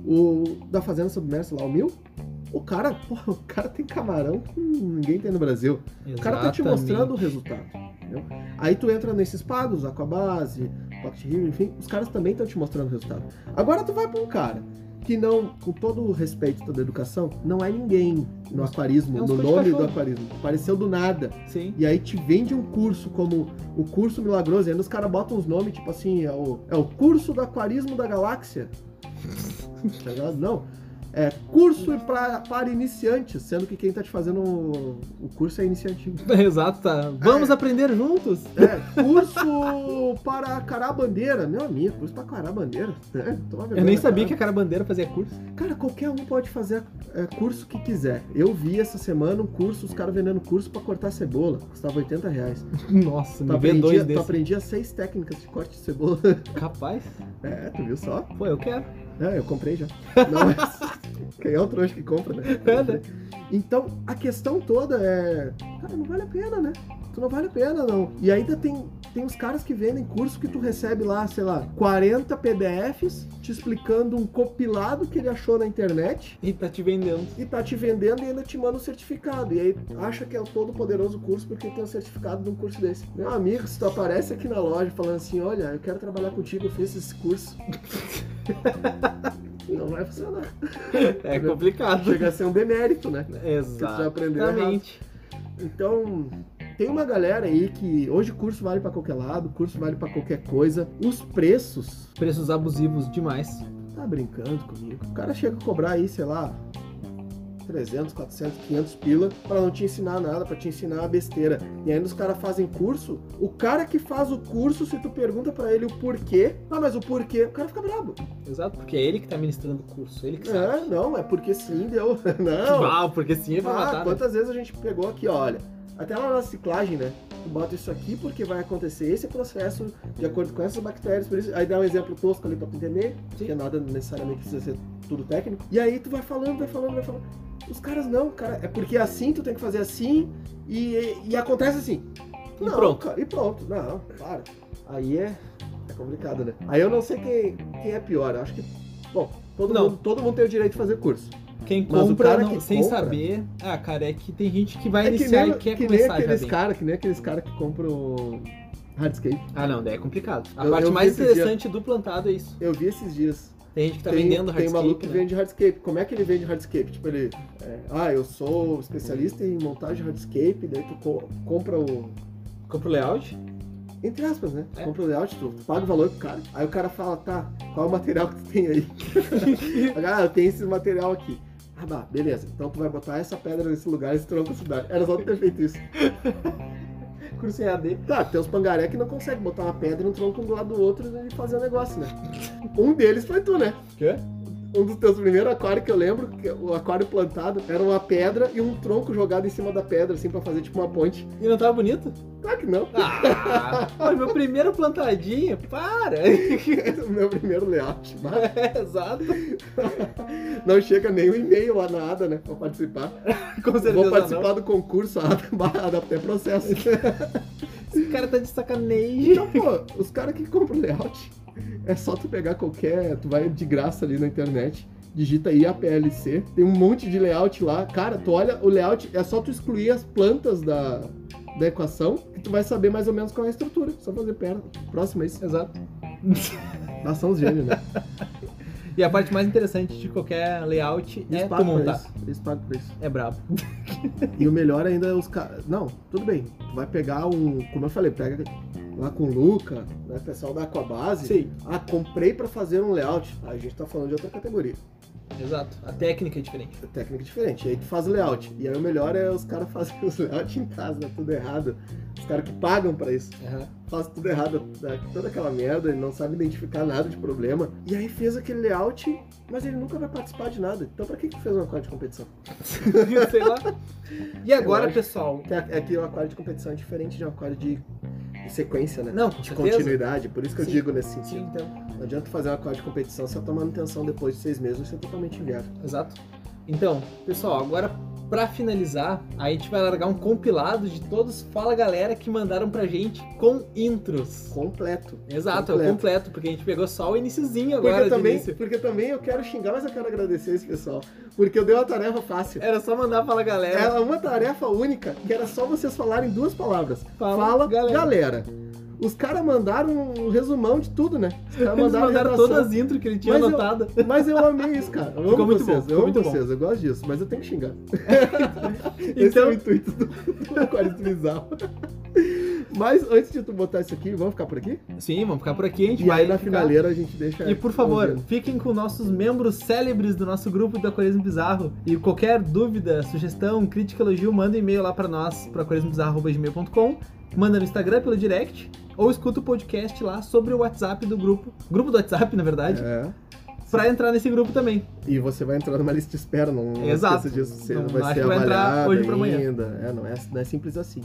O da Fazenda Submersa lá, o Mil, o cara tem camarão que ninguém tem no Brasil. Exatamente. O cara tá te mostrando o resultado. Entendeu? Aí tu entra nesses pagos, Aquabase, Pocket River, enfim, os caras também estão te mostrando o resultado. Agora tu vai pra um cara que não, com todo o respeito, toda a educação, não é ninguém no aquarismo, no nome do aquarismo. Apareceu do nada. Sim. E aí te vende um curso como o curso milagroso, e aí os caras botam uns nomes, tipo assim, é o curso do aquarismo da galáxia. Não. É curso para iniciantes, sendo que quem tá te fazendo o curso é iniciante. Exato, tá. Vamos aprender juntos? É, curso para carar a bandeira. Meu amigo, curso para carar a bandeira. É, eu nem sabia que a carar a bandeira fazia curso. Cara, qualquer um pode fazer curso que quiser. Eu vi essa semana um curso, os caras vendendo curso para cortar cebola. Custava R$80. Nossa, me vê dois desses. Tu aprendia 6 técnicas de corte de cebola. Capaz? É, tu viu só? Pô, eu quero. É, eu comprei já. Não, quem é o trouxa que compra, né? É, né? Então, a questão toda é... Cara, não vale a pena, né? Tu não vale a pena, não. E ainda tem os caras que vendem curso que tu recebe lá, sei lá, 40 PDFs te explicando um compilado que ele achou na internet. E tá te vendendo. E tá te vendendo e ainda te manda um certificado. E aí acha que é o todo poderoso curso porque tem um certificado de um curso desse. Meu amigo, se tu aparece aqui na loja falando assim, olha, eu quero trabalhar contigo, eu fiz esse curso... Não vai funcionar. É complicado. Chega a ser um demérito, né? Exatamente. Então, tem uma galera aí que hoje curso vale pra qualquer lado, curso vale pra qualquer coisa. Os preços... Preços abusivos demais. Tá brincando comigo. O cara chega a cobrar aí, sei lá, 300, 400, 500 pila pra não te ensinar nada, pra te ensinar a besteira. E ainda os caras fazem curso. O cara que faz o curso, se tu pergunta pra ele o porquê, ah, mas o porquê, o cara fica brabo. Exato, porque é ele que tá ministrando o curso, ele que sabe. É, não, é porque sim, deu. Não. Ah, porque sim é pra matar. Quantas vezes a gente pegou aqui, olha, até lá na ciclagem, né? Bota isso aqui porque vai acontecer esse processo de acordo com essas bactérias, por isso, aí dá um exemplo tosco ali pra tu entender, que nada necessariamente precisa ser tudo técnico, e aí tu vai falando, vai falando, vai falando. Os caras não, cara, é porque assim, tu tem que fazer assim, e acontece assim. Não, e pronto. Cara, e pronto, não, para. Aí é complicado, né? Aí eu não sei quem é pior, eu acho que, bom, todo mundo tem o direito de fazer curso. Quem compra não, que sem compra, saber, ah, cara, é que tem gente que vai iniciar que nem, e quer que começar já bem. Cara, que nem aqueles caras que compram hardscape. Ah, não, daí é complicado. A parte mais interessante do plantado é isso. Eu vi esses dias. Tem gente que tá vendendo hardscape. Tem maluco que vende hardscape. Como é que ele vende hardscape? Tipo, ele... eu sou especialista em montagem de hardscape, daí tu compra o... Compra o layout? Entre aspas, né? Tu compra o layout, tu paga o valor pro cara. Aí o cara fala, tá, qual é o material que tu tem aí? Ah, eu tenho esse material aqui. Ah, tá, beleza. Então tu vai botar essa pedra nesse lugar, esse tronco nessa cidade. Era só tu ter feito isso. Curso em AD. Tá, tem uns pangaré que não consegue botar uma pedra e um tronco do lado do outro e fazer um negócio, né? Um deles foi tu, né? Quê? Um dos teus primeiros aquários que eu lembro, que o aquário plantado, era uma pedra e um tronco jogado em cima da pedra, assim, pra fazer tipo uma ponte. E não tava bonito? Claro que não. Ah, meu primeiro plantadinho, para! O meu primeiro layout, exato. Não chega nem um e-mail lá na ADA, né, pra participar. Com certeza vou participar do concurso, a ADA até processo. Esse cara tá de sacanagem. Então, pô, os caras que compram layout... É só tu pegar tu vai de graça ali na internet, digita IAPLC, tem um monte de layout lá. Cara, tu olha o layout, é só tu excluir as plantas da equação que tu vai saber mais ou menos qual é a estrutura. Só fazer perna. Próximo é isso. Exato. Nós somos gênios, né? E a parte mais interessante de qualquer layout é tu montar. Eles pagam por isso. É brabo. E o melhor ainda é os caras... Não, tudo bem. Tu vai pegar um... Como eu falei, pega lá com o Luca, né, pessoal da Aquabase. Sim. Ah, comprei pra fazer um layout. Ah, a gente tá falando de outra categoria. Exato. A técnica é diferente. A técnica é diferente. E aí tu faz o layout. E aí o melhor é os caras fazerem os layout em casa, né, tudo errado. Os caras que pagam pra isso. Uhum. Faz tudo errado, toda aquela merda, ele não sabe identificar nada de problema. E aí fez aquele layout, mas ele nunca vai participar de nada. Então pra que tu fez um aquário de competição? Sei lá. E agora, pessoal... É que o aquário de competição é diferente de um aquário de sequência, né? Não, de continuidade. Por isso que eu digo nesse sentido. Sim, então. Não adianta fazer um aquário de competição se a tua manutenção depois de 6 meses você é totalmente inviável. Exato. Então, pessoal, agora... Pra finalizar, a gente vai largar um compilado de todos, fala galera, que mandaram pra gente com intros. Completo. Exato, completo. É o completo, porque a gente pegou só o iniciozinho agora. Porque também eu quero xingar, mas eu quero agradecer esse pessoal. Porque eu dei uma tarefa fácil. Era só mandar fala galera. Era uma tarefa única, que era só vocês falarem 2 palavras. Fala galera. Os caras mandaram um resumão de tudo, né? Os caras mandaram todas as intros que ele tinha anotada. Mas eu amei isso, cara. Eu amo vocês, eu amo vocês, eu gosto disso, mas eu tenho que xingar. Esse é o intuito do Aquarismo Bizarro. Mas antes de tu botar isso aqui, vamos ficar por aqui? Sim, vamos ficar por aqui. A gente vai aí na finaleira a gente deixa... E por favor, fiquem com nossos membros célebres do nosso grupo do Aquarismo Bizarro. E qualquer dúvida, sugestão, crítica, elogio, manda um e-mail lá pra nós, pro aquarismobizarro@gmail.com. Manda no Instagram pelo direct ou escuta o podcast lá sobre o WhatsApp do grupo. Grupo do WhatsApp, na verdade. É. Pra entrar nesse grupo também. E você vai entrar numa lista de espera, não esqueça disso. Você não vai ser avaliado hoje pra amanhã. É, não é simples assim.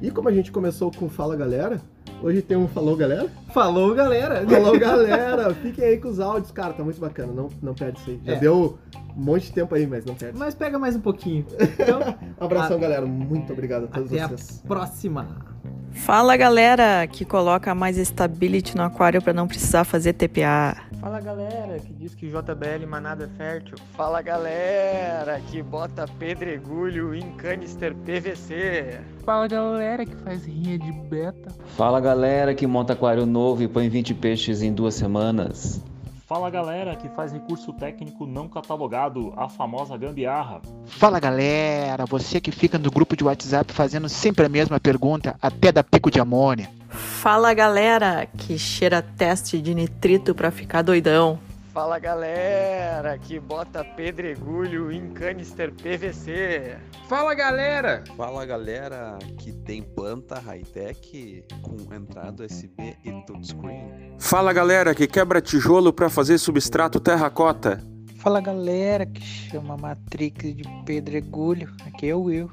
E como a gente começou com Fala Galera, hoje tem um Falou Galera? Falou Galera! Falou Galera! Fiquem aí com os áudios, cara, tá muito bacana, não perde isso aí. Já deu um monte de tempo aí, mas não perde. Mas pega mais um pouquinho. Então, abração, galera. Muito obrigado a todos vocês. Até a próxima! Fala galera que coloca mais stability no aquário pra não precisar fazer TPA. Fala galera que diz que JBL manada é fértil. Fala galera que bota pedregulho em canister PVC. Fala galera que faz rinha de beta. Fala galera que monta aquário novo e põe 20 peixes em 2 semanas. Fala galera que faz recurso técnico não catalogado, a famosa gambiarra. Fala galera, você que fica no grupo de WhatsApp fazendo sempre a mesma pergunta, até dá pico de amônia. Fala galera que cheira teste de nitrito pra ficar doidão. Fala galera que bota pedregulho em canister PVC. Fala galera! Fala galera que tem planta high-tech com entrada USB e touchscreen. Fala galera que quebra tijolo pra fazer substrato terracota. Fala galera que chama Matrix de pedregulho. Aqui é o Will.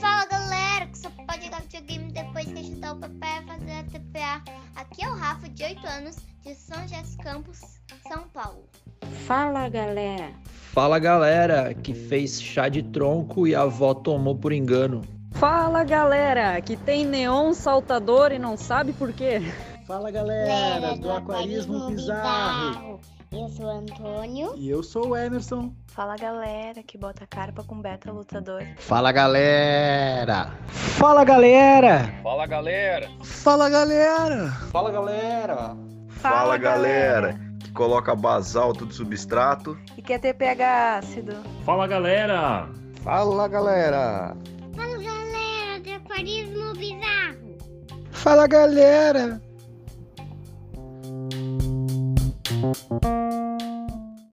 Fala galera que só pode jogar videogame depois que ajudar o papai a fazer a TPA. Aqui é o Rafa, de 8 anos, de São José Campos, São Paulo. Fala galera! Fala galera que fez chá de tronco e a avó tomou por engano. Fala galera que tem neon saltador e não sabe por quê. Fala galera do Aquarismo Bizarro. Eu sou o Antônio. E eu sou o Emerson. Fala galera que bota carpa com beta lutador. Fala galera! Fala galera! Fala galera! Fala galera! Fala galera! Fala galera! Que coloca basalto de substrato. E quer ter pH ácido. Fala galera! Fala galera! Fala galera do Aquarismo Bizarro! Fala galera! Thank you.